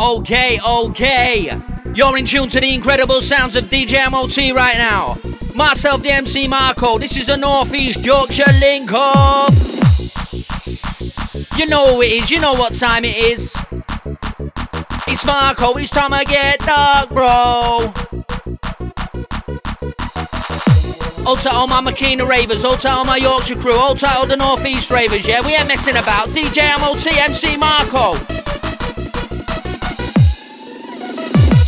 Okay. You're in tune to the incredible sounds of DJ MOT right now. Myself, the MC Marko. This is a Northeast Yorkshire link up. You know who it is. You know what time it is. It's Marko. It's time I get dark, bro. Hold tight, all my Makina ravers. Hold tight, all my Yorkshire crew. Hold tight, all the Northeast ravers. Yeah, we ain't messing about. DJ MOT, MC Marko.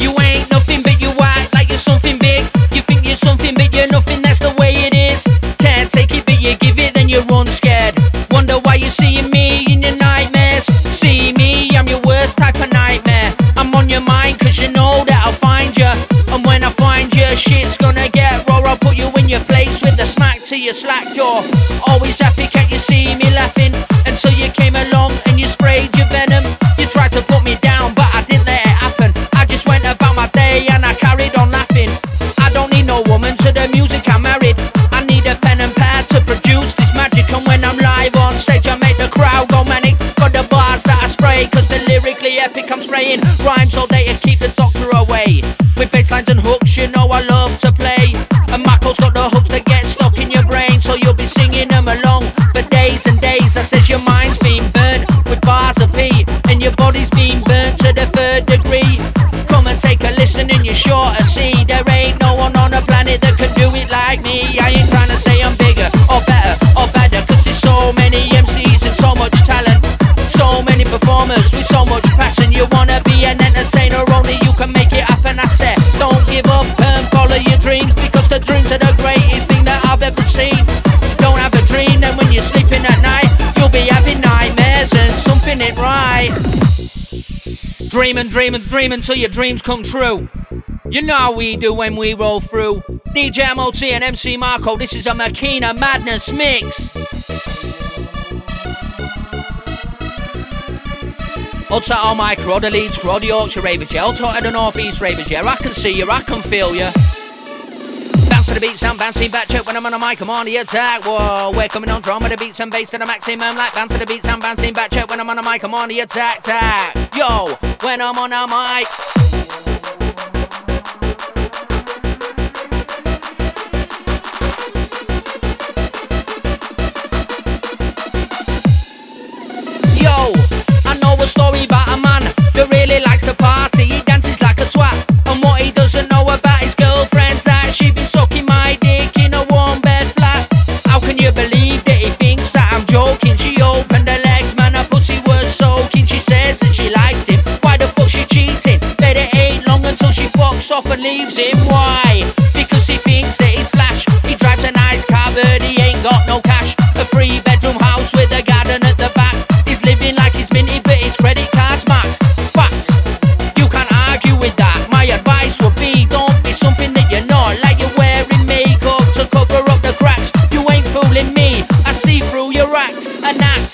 You ain't nothing, but you act like you're something big. You think you're something, but you're nothing. That's the way it is. Can't take it, but you give it, then you're unscared. Wonder why you're seeing me in your nightmares. See me, I'm your worst type of nightmare. I'm on your mind, cause you know that I'll find you. And when I find you, shit's gonna get raw. I'll put you in your place with a smack to your slack jaw. Always happy, can't you see me laughing? Until you came along and you sprayed your venom. You tried to put me down, but I didn't let it happen. I just went about my day and I carried on laughing. I don't need no woman, to the music I'm married. I need a pen and pad to produce this magic. And when I'm live on stage, I make the crowd go manic. For the bars that I spray, cause they're lyrically epic. I'm spraying rhymes all day to keep the doctor away. With basslines and hooks, you know I love to play. And Marko's got the hooks that get stuck in your brain, so you'll be singing them along for days and days. I says your mind's been burnt with bars of heat, and your body's been burnt to the 3rd degree. Come and take a listen and you're sure to see there ain't no one on the planet that can do it like me. I ain't trying to say I'm bigger or better or badder, cause there's so many MCs and so much talent. So many performers with so much passion. You wanna be an entertainer, only you can make it happen. I said don't give up and follow your dreams, because the dreams are the greatest thing that I've ever seen. Don't have a dream, and when you're sleeping at night, you'll be having nightmares and something ain't right. Dreaming, dreaming, dreaming till your dreams come true. You know how we do when we roll through. DJ MOT and MC Marko, this is a Makina Madness mix. Hold tight, all my crew, the Leeds crew, the Yorkshire ravers, yeah. Hold tight, the Northeast ravers, yeah. I can see you, I can feel you. Bounce to the beats, I'm bouncing back, check when I'm on the mic, I'm on the attack. Whoa, we're coming on drum with the beats and bass to the maximum. Like bounce to the beats, I'm bouncing back, check when I'm on the mic, I'm on the attack. Tack. Yo, when I'm on the mic. Yo, I know a story about a man that really likes to party. He dances like a twat, and what he doesn't know about his girlfriend's that she been sucking my dick in a warm bed flat. How can you believe that he thinks that I'm joking? She opened her legs, man, her pussy was soaking. She says that she likes him. Why the fuck she cheating? Bet it ain't long until she fucks off and leaves him. Why? Because he thinks that he's flash. He drives a nice car, but he ain't got no cash. A 3-bedroom house with a garden at the back. He's living like he's minty, but his credit card's maxed. Facts, you can't argue with that. My advice would be don't be something that you're not. Like you're wearing makeup to cover up the cracks. You ain't fooling me, I see through your act and act.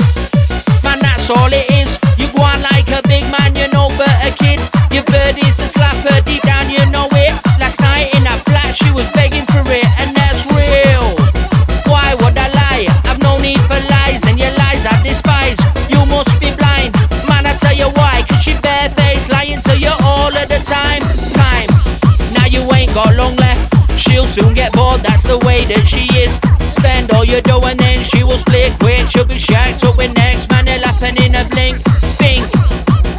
Man, that's all it is. You go on like a big man, you're no better kid. Your bird is a slapper, deep down you know it. Last night in that flat she was begging for it, and that's real. Why would I lie? I've no need for lies, and your lies I despise. Must be blind, man, I tell you why. Cause she barefaced, lying to you all of the time. Now you ain't got long left. She'll soon get bored, that's the way that she is. Spend all you do and then she will split quick. She'll be shacked up with next man, it'll happen in a blink. Think,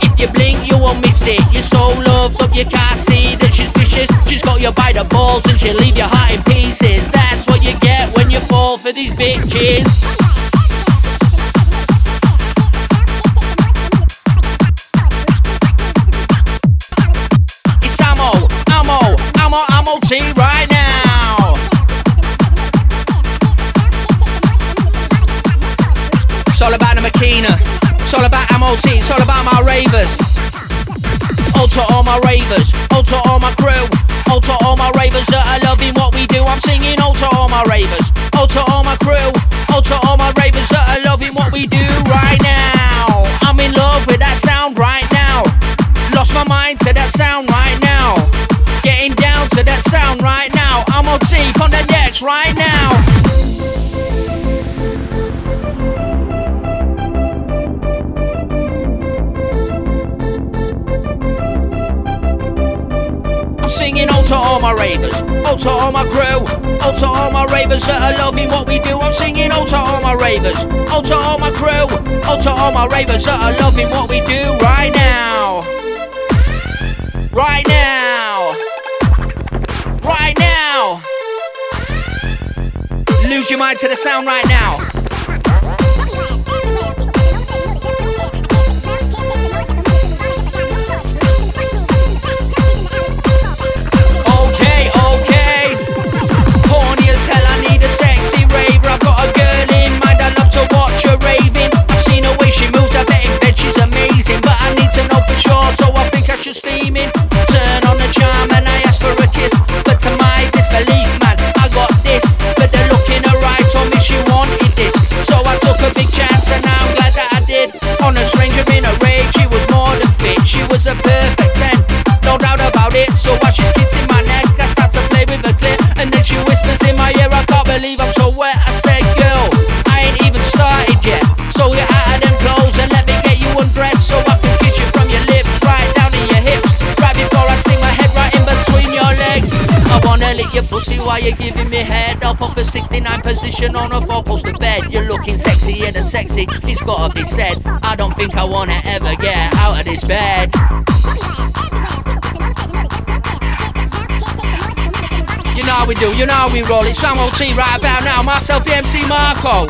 if you blink you won't miss it. You're so loved up you can't see that she's vicious. She's got you by the balls and she'll leave your heart in pieces. That's what you get when you fall for these bitches. MOT right now. It's all about the Makina. It's all about MOT. It's all about my ravers. Hold to all my ravers. Hold to all my crew. Hold to all my ravers that are loving what we do. I'm singing hold to all my ravers. Hold to all my crew. Hold to all my ravers that are loving what we do right now. I'm in love with that sound right now. Lost my mind to that sound right now. Getting down to that sound right now. I'm MOT on the decks right now. I'm singing out to all my ravers, out to all my crew, out to all my ravers that are loving what we do. I'm singing out to all my ravers, out to all my crew, out to all my ravers that are loving what we do right now. Right now. Right now. Lose your mind to the sound right now. Why you giving me head? I'll pop a 69 position on a four-poster bed. You're looking sexier than sexy, it's gotta be said. I don't think I wanna ever get out of this bed. You know how we do, you know how we roll. It's MOT right about now, myself the MC Marko.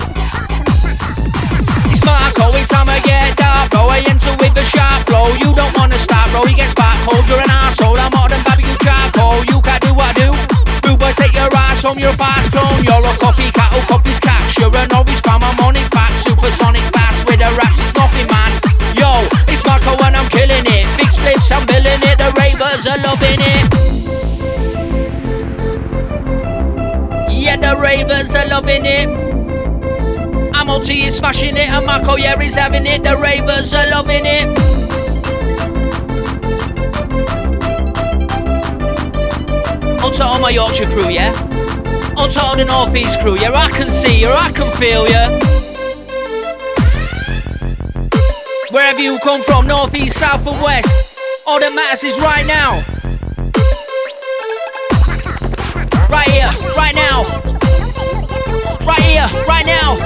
It's Marko, it's I'ma get dark, bro. I enter with a sharp flow. You don't wanna stop, bro, he gets back cold. You're an arsehole, I'm hotter than barbecue charcoal. You can't do what I do. Take your eyes home, you're a fast clone. You're a copycat, who copies cats. You're an obvious fam, I'm on it back. Supersonic bass with the raps, it's nothing man. Yo, it's Marko and I'm killing it. Big spliffs, I'm billing it, the ravers are loving it. Yeah, the ravers are loving it. MOT is smashing it and Marko, yeah, he's having it. The ravers are loving it. On to all my Yorkshire crew, yeah? On to all the North East crew, yeah? I can see you, I can feel you. Wherever you come from, North, East, South and West, all that matters is right now. Right here, right now. Right here, right now.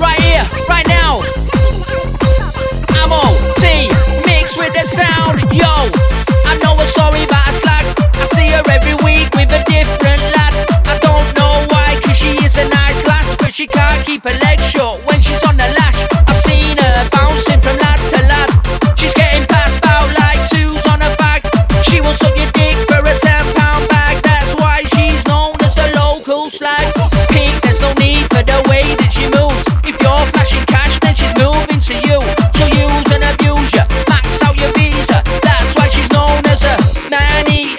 Right here, right now. MOT, mixed with the sound, yo. I know a story about a slag. I see her every week with a different lad. I don't know why, cause she is a nice lass, but she can't keep her legs short when she's on the lash. I've seen her bouncing from lad to lad. She's getting passed out like twos on a bag. She will suck your dick for a £10 bag. That's why she's known as the local slag. Pink, there's no need for the way that she moves. If you're flashing cash, then she's moving to you. She'll use and abuse you, max out your visa. That's why she's known as a man-eater.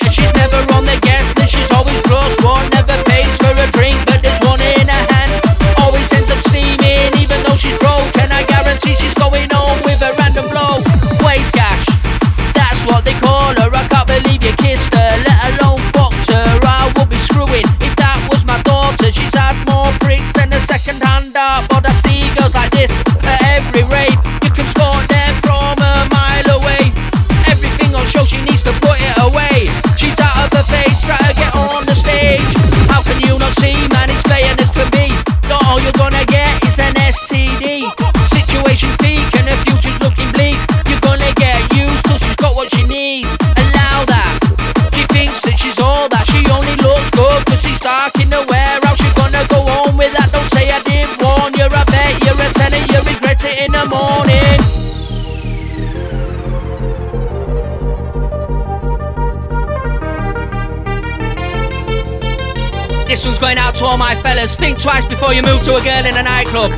This one's going out to all my fellas. Think twice before you move to a girl in a nightclub.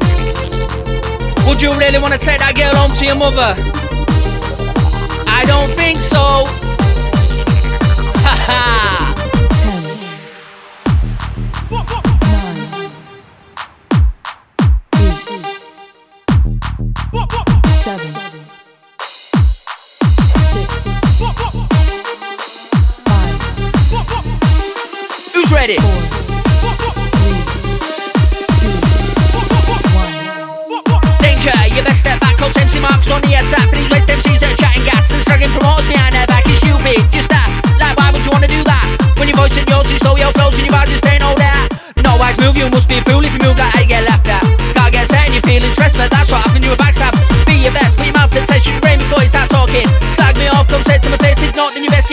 Would you really want to take that girl home to your mother? I don't think so. Ha ha. Who's ready? Danger, you best step back, cause MC Marko's on the attack. For these West MCs that are chatting gas and slagging promoters behind their back. It's you, bitch, just that.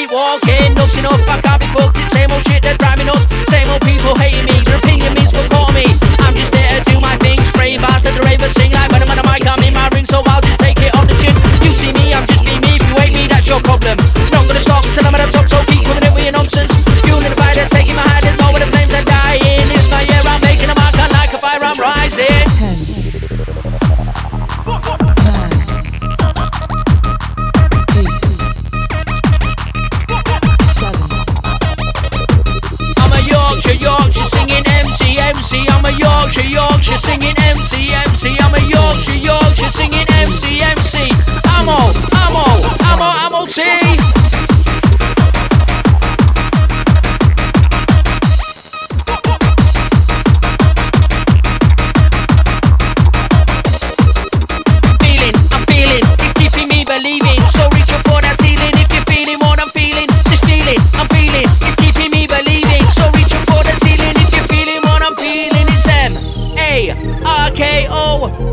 keep walking. Nothing up, I can't be booked in. Same old shit that's driving us. Same old people hating me. Their opinion means what call me. I'm just there to do my thing. Spray bars that the ravers sing like when I'm on the mic. I'm in my ring, so I'll just take it on the chin. You see me, I'm just me. If you hate me, that's your problem. Not gonna stop until I'm at the top, so keep coming in with your nonsense. You and the fire taking my hand, there's no where the flames are dying. It's my year, I'm making a mark. I like a fire, I'm rising. I'm a Yorkshire, Yorkshire singing MC, MC. I'm a Yorkshire, Yorkshire singing MC, MC. Ammo, Ammo, Ammo, Ammo T. Feeling, I'm feeling, it's keeping me believing. So reach up for that ceiling if you're feeling what I'm feeling. Just feeling, I'm feeling, it's keeping me believing. So reach up for that ceiling if you're feeling what I'm feeling. M-A-R-K-O,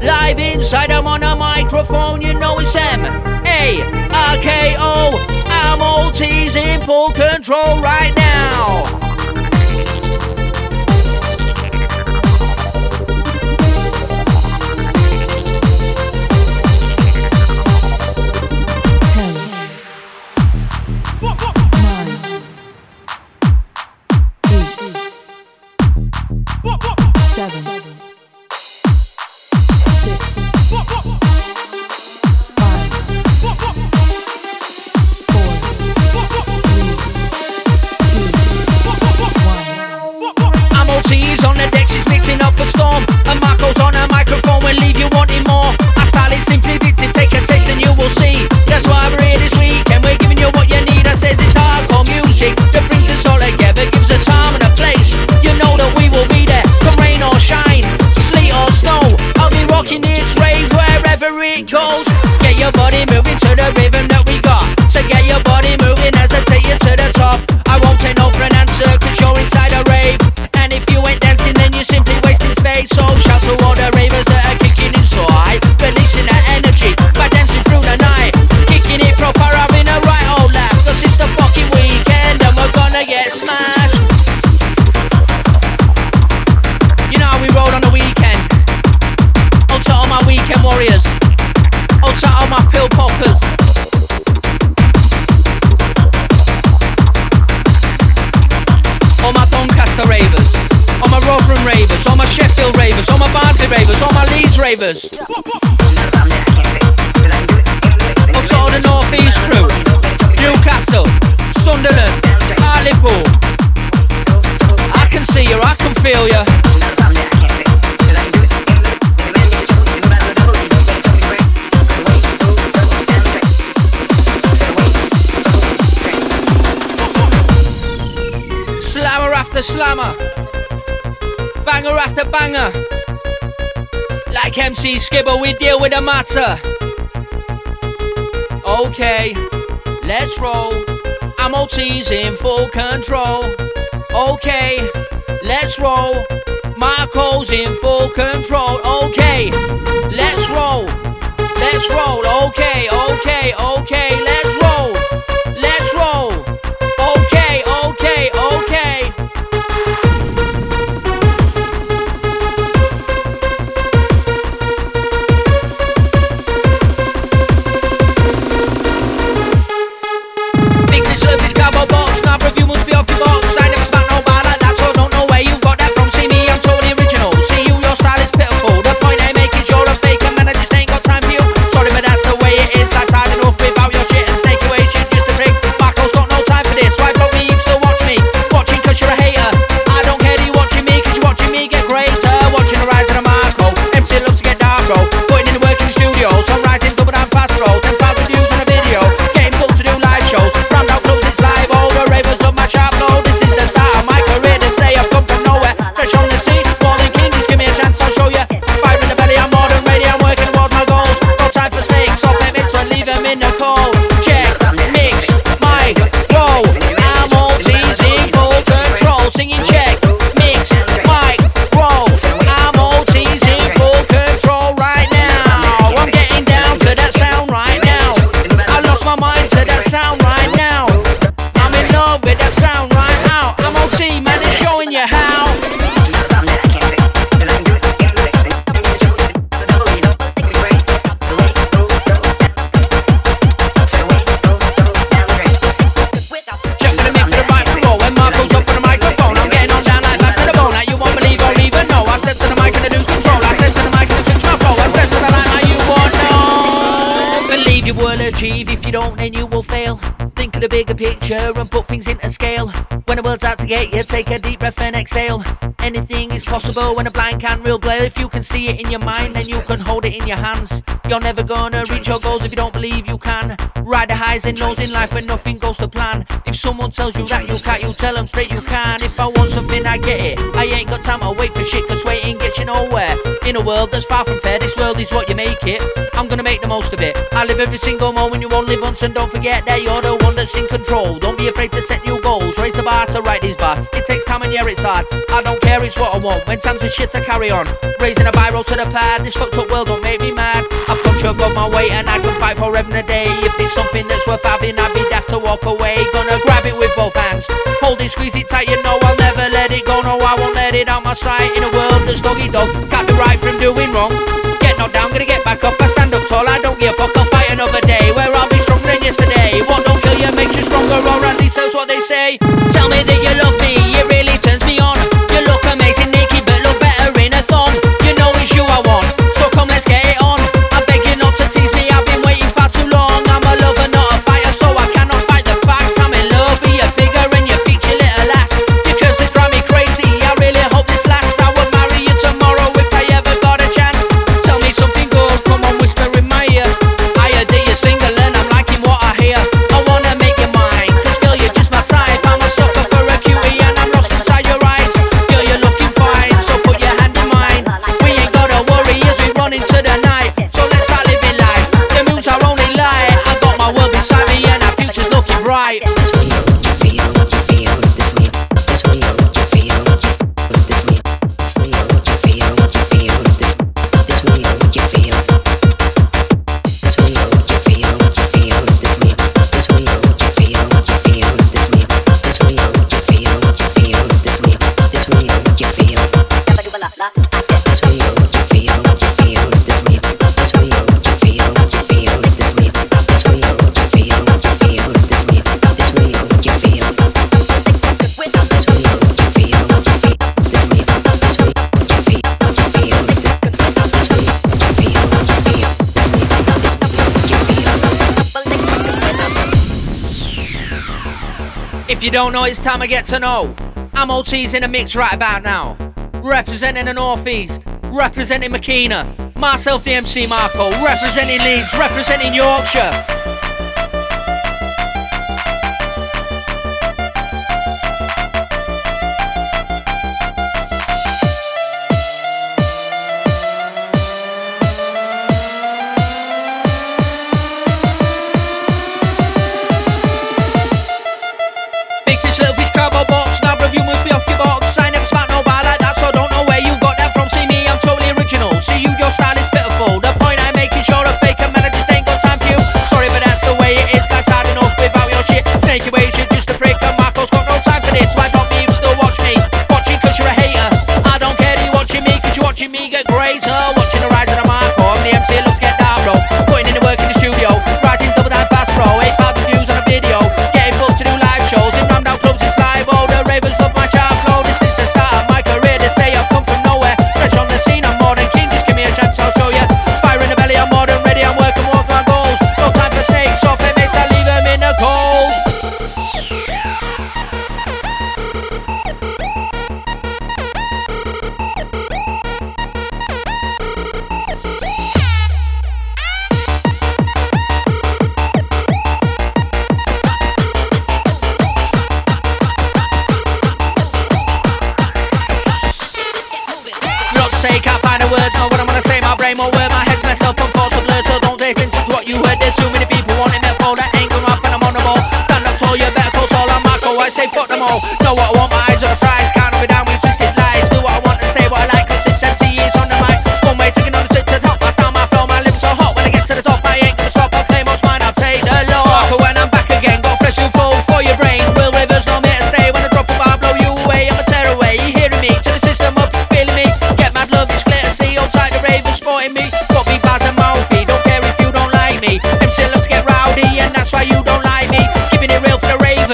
live inside, I'm on a microphone, you know it's M-A-R-K-O, Ammo T's in full control right now. Ravers. Up to all the North East crew, Newcastle, Sunderland, Liverpool. I can see you, I can feel you. Slammer after slammer, banger after banger. Like MC Skibber, we deal with the matter. Okay, let's roll. Ammo T's in full control. Okay, let's roll. Marko's in full control. Okay, let's roll. Let's roll. Okay, okay, okay. Let's roll. Let's roll. Okay, okay, okay. Without your shit and snake away shit, just a prick. Marko's got don't, then you will fail. Think of the bigger picture and put things into scale. When the world's out to get you, take a deep breath and exhale. Anything is possible when a blind can real glare. If you can see it in your mind, then you can hold it in your hands. You're never gonna reach your goals if you don't believe you can. Ride the highs and lows in life when nothing goes to plan. If someone tells you that you can't, you tell them straight you can. If I want something, I get it. I ain't got time to wait for shit, cause waiting gets you nowhere. In a world that's far from fair, this world is what you make it. I'm gonna make the most of it. I live every single moment, you only live once, and don't forget that you're the one that's in control. Don't be afraid to set new goals, raise the bar to right this bar. It takes time and yeah, it's hard. I don't care, it's what I want. When times are shit, I carry on. Raising a viral to the pad, this fucked up world don't make me mad. I've come to above my weight and I can fight for every day. If it's something that's worth having, I'd be daft to walk away. Gonna grab it with both hands, hold it, squeeze it tight, you know I'll never let it go. No, I won't let it out my sight. In a world that's doggy dog, can't be right from doing wrong. Get knocked down, gonna get back up, I stand up tall, I don't give a fuck, I'll fight another day. Where I'll be stronger than yesterday. What don't kill you makes you stronger, or at least that's what they say. Tell me that you love me, it really turns me on. You look amazing naked, but look better in a thong. You know it's you I want, so come let's get it on. I beg you not to tease me, I've been waiting far too long. I'm a lover, not a fighter, so I cannot fight the fact. I'm in love with your figure and your feature, little ass. Your curves, they drive me crazy, I really hope this lasts. I would marry you tomorrow if I ever got a chance. Tell me something good, come on, whisper in my ear. I heard that you're single and I'm liking what I hear. I wanna make you mine, cause girl, you're just my type. I'm a sucker for a cutie and I'm lost inside your eyes. Girl, you're looking fine, so put your hand in mine. We ain't gotta worry as we run into the night. So let's start living life, the moon's our only light. I got my world inside me and our future's looking bright. If you don't know, it's time to get to know. MOT's in a mix right about now. Representing the Northeast, representing Makina. Myself, the MC Marko, representing Leeds, representing Yorkshire.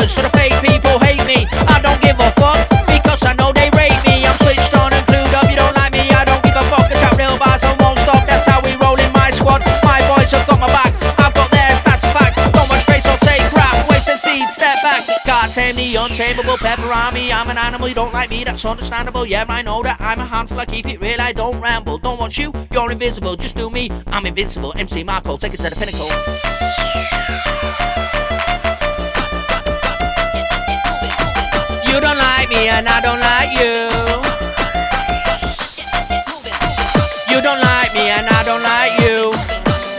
So the fake people hate me, I don't give a fuck, because I know they semi, untamable, pepperami. I'm an animal, you don't like me, that's understandable. Yeah, I know that I'm a handful, I keep it real, I don't ramble. Don't want you, you're invisible, just do me, I'm invincible. MC Marko, take it to the pinnacle. You don't like me and I don't like you. You don't like me and I don't like you.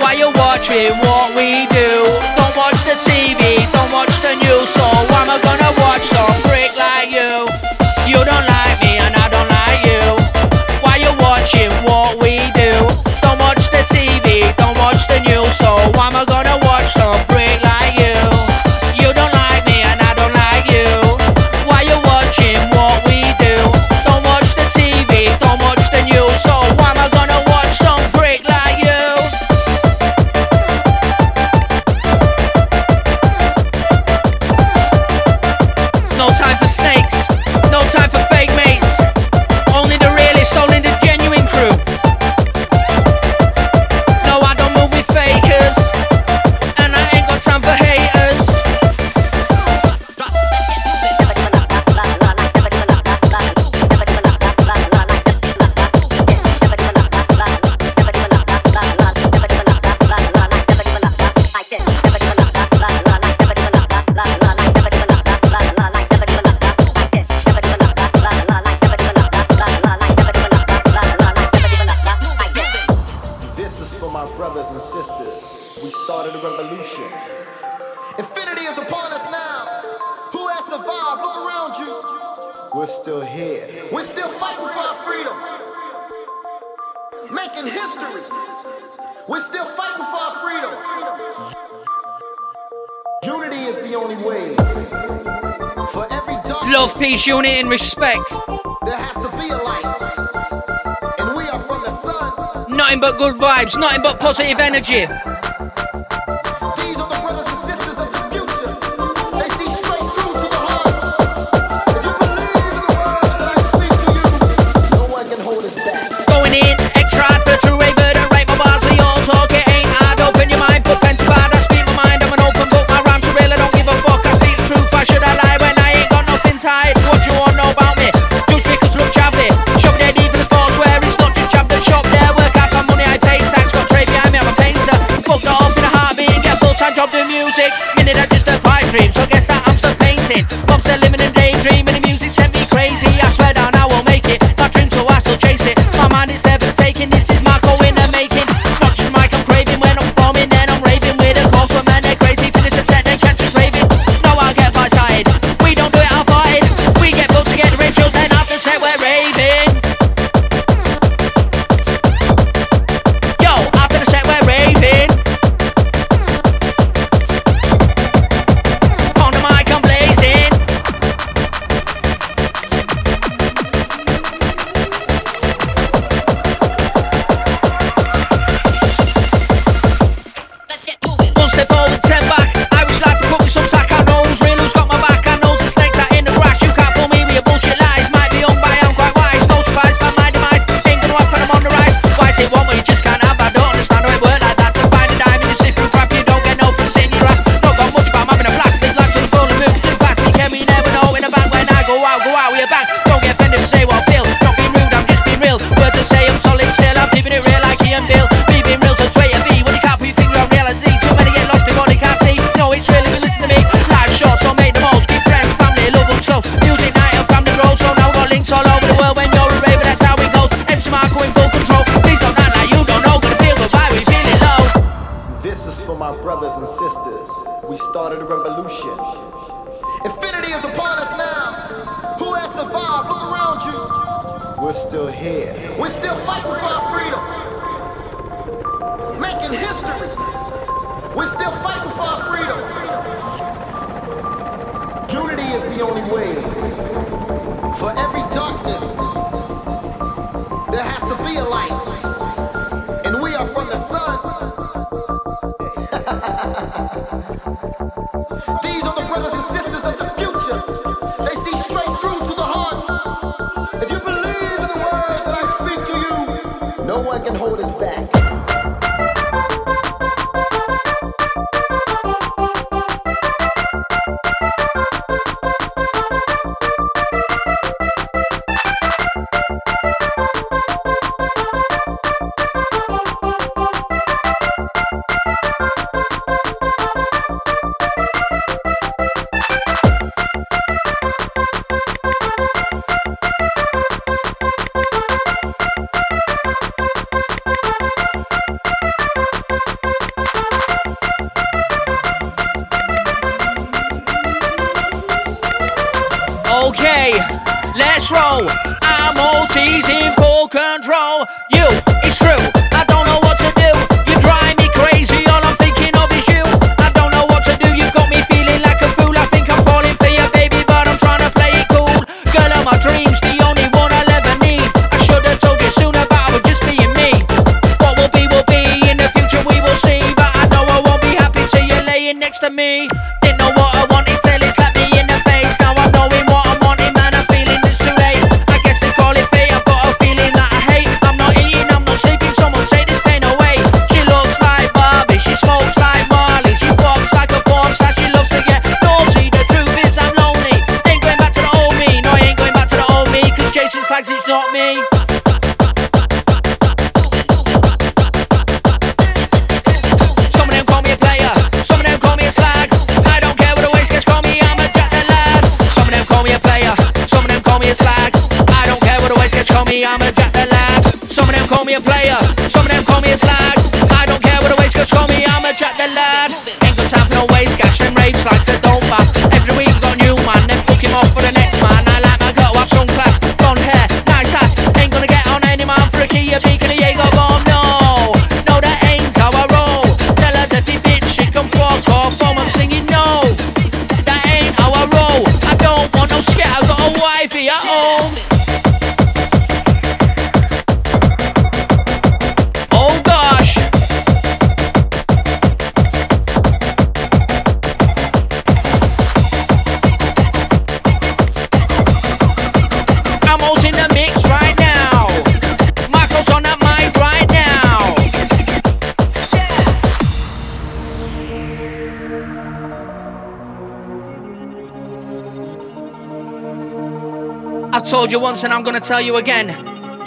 While you're watching what we do, don't watch the TV, don't watch the news. So why am I gonna watch some prick like you? You don't like me and I don't like you. While you're watching what we do, don't watch the TV, don't watch the news. So why am I gonna watch some prick like you? You don't like me and I don't like you. What we do, don't watch the TV, don't watch the news. So why am I gonna watch some prick like you? No time for snakes, no time for fake mates. Only the realest, only the genuine crew. No, I don't move with fakers, and I ain't got time for haters. Love, peace, unity, and respect. There has to be a light, and we are from the sun. Nothing but good vibes, nothing but positive energy. These are the brothers and sisters of the future. They see straight through to the heart. If you believe in the word that I speak to you, no one can hold us back. Going in, extra, the true way, but I write my bars, we all talk. It ain't hard, open your mind, put pen spot. I speak my mind, I'm an open book, my rhymes are real, I don't give a fuck. I speak the truth, why should I lie? Tired. What you wanna know about me? Just because look shabby. Shop dead even sports where it's not to jab the shop there. Work out my money, I pay tax. Got trade behind me, I'm a painter. Fuck that up in a heartbeat and get a full-time job doing music. Minute I just a pipe dream, so guess that I'm still painting. Pops are living in daydream and the music sent me crazy. I swear down I will make it. Not dream so I still chase it. My mind is never taking. This is Marko in the making. Not just mic I'm craving when I'm forming. Then I'm raving with a call to a man. They're crazy. Finish a set, then catch us raving. Now I'll get five started. We don't do it. Then after set we're raving. Yo, after the set we're raving. On the mic I'm blazing. Let's get moving. One step forward, 10 back. Irish life, cook with some sack. I know who's real, who's got my back. I know the snakes are in the grass. You can't fool me with your bullshit. What you just can't have, I don't understand how it works like that. To find a dime in your sift through crap, you don't get no from seeing your ass. Not got much, but I'm having a blast. Live life to the full and moving too fast. We can be never know in a bang. When I go out with a bang. Don't get offended, say what I feel. Not being rude, I'm just being real. Words that say I'm solid still, I'm keeping it real like Ian Bill. Me being real, so it's way to be. When you can't put your finger on reality, too many get lost in what they can't see. No, it's really, but listen to me. Life's short, so make the most. Keep friends, family, love, and slow. Music night and family roll, so now we've got links all over the world. When you're a raver, that's how it goes. MC Marko in full control. My brothers and sisters, we started a revolution. Infinity is upon us now. Who has survived? Look around you. We're still here. We're still fighting for our freedom. Making history. We're still fighting for our freedom. Unity is the only way. For every darkness, there has to be a light. And we are from the sun. These are the brothers and sisters of the future. They see straight through to the heart. If you believe in the words that I speak to you, no one can hold us back. Okay, let's roll. I'm MOT's in full control. You, it's true, I don't know what to do. You drive me crazy, all I'm thinking of is you. I don't know what to do, you've got me feeling like a fool. I think I'm falling for you, baby, but I'm trying to play it cool. Girl of my dreams, the only one I'll ever need. I should have told you sooner, but I was just being me. What will be, in the future we will see. But I know I won't be happy till you're laying next to me. It's not me. Some of them call me a player, some of them call me a slag. I don't care what the waste gets, call me, I'm a jack lad. Some of them call me a player, some of them call me a slag. I don't care what the waste gets, call me, I'm a jack lad. Some of them call me a player, some of them call me a slag. I don't care what the waste gets, call me, I'm a jack lad. Ain't gonna have no waste, gash them rage slags that don't pass. Every week I've got a new man, then fuck him off for the next man. I like my girl, have some class, blonde hair. Ain't gonna get on any man for a key, a beak and a Jaeger bomb. No, no, that ain't how I roll. Tell her dirty bitch she can fuck off. I'm singing no, that ain't how I roll. I don't want no shit, I got a wifey at home. Oh gosh. Ammo's in the mix right now, Marko's on that mic right now. Yeah. I told you once and I'm gonna tell you again,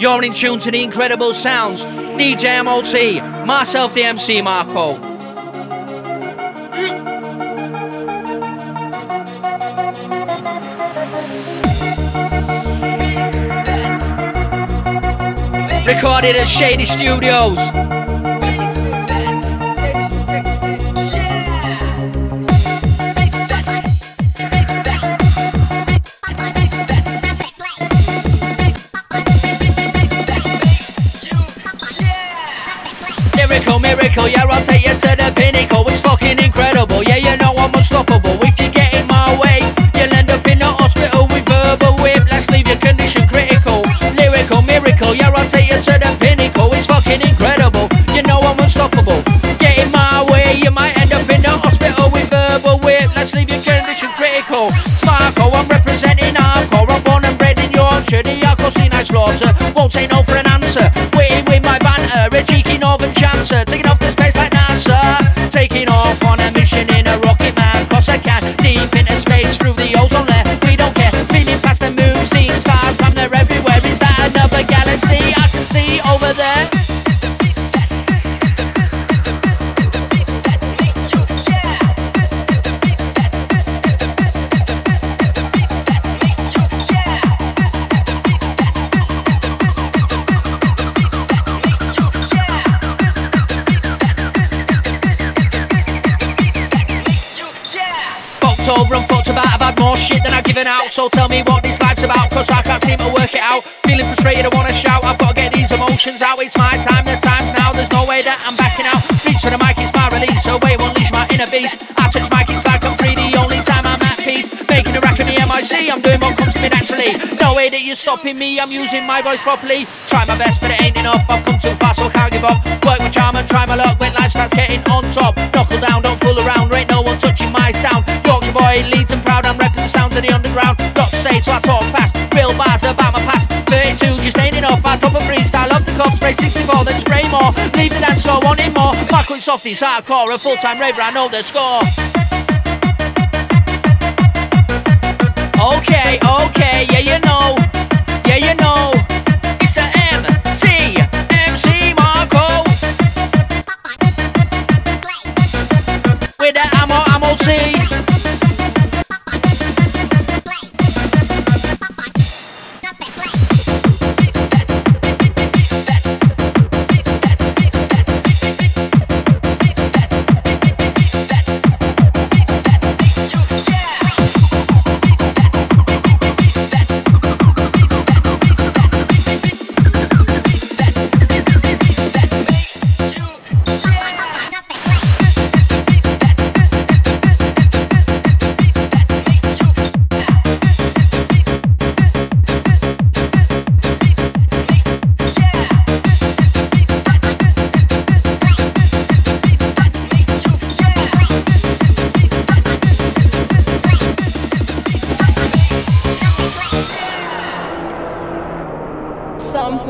you're in tune to the incredible sounds. DJ MOT, myself the MC Marko. Recorded at Shady Studios. Miracle, miracle, yeah, I'll take you to the pinnacle. It's fucking incredible, yeah, you know I'm unstoppable. If you get in my way, you'll end up in the hospital with verbal whip. Let's leave your condition critical. Lyrical, miracle, yeah, I'll take you to the pinnacle. It's fucking incredible, you know I'm unstoppable. Get in my way, you might end up in the hospital with verbal whip. Let's leave your condition critical. Smarko, I'm representing hardcore. I'm born and bred in Yorkshire, the hardcore scene I slaughter. Won't take no for an answer, waiting with my banter. A cheeky northern chancer, taking off the space like NASA. Taking off on a mission in a rocket man, cause I can. Deep into space through the ozone layer, we don't care. Feeling past the moon, seeing stars from there everywhere. Is that another galaxy I can see over there? Is the beat that, is the beat that makes you, yeah. This is the beat that, is the beat that makes you, yeah. This is the beat that, is the beat that makes you, yeah. This is the beat that, is the beat that makes you, yeah. Fucked over and fucked about, I've had more shit than I've given out. So tell me what this life's about, cause I can't seem to work it out. Feeling frustrated, I wanna shout, I've gotta get these emotions out. It's my time, the time's now, there's no way that I'm backing out. Reach for the mic, it's my release, a way to unleash my inner beast. I touch mic, it's like I'm free, the only time I'm at peace. Making a rack in the MIC, I'm doing what comes to me naturally. No way that you're stopping me, I'm using my voice properly. Try my best, but it ain't enough, I've come too far, so can't give up. Work with charm and try my luck, when life starts getting on top. Knuckle down, don't fool around, ain't no one touching my sound. Yorkshire boy, Leeds and proud, I'm repping the sounds of the underground. Got to say, so I talk fast, real bars about my past. 32, just ain't enough, I drop a freestyle off the cuff. Spray 64, then spray more. Leave the dance floor, wanting more. Back with softies, hardcore, a full-time raver, I know the score. Okay, okay, yeah you know, yeah you know. It's the MC Marko. With the Ammo, MOT.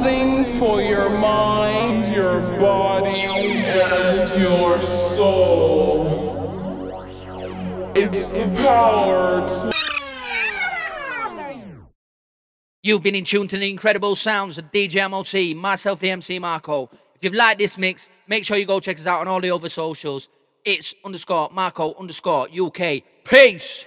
something for your mind, your body, and your soul. It's the power to... You've been in tune to the incredible sounds of DJ MOT, myself, the MC Marko. If you've liked this mix, make sure you go check us out on all the other socials. It's _Marko _UK. Peace!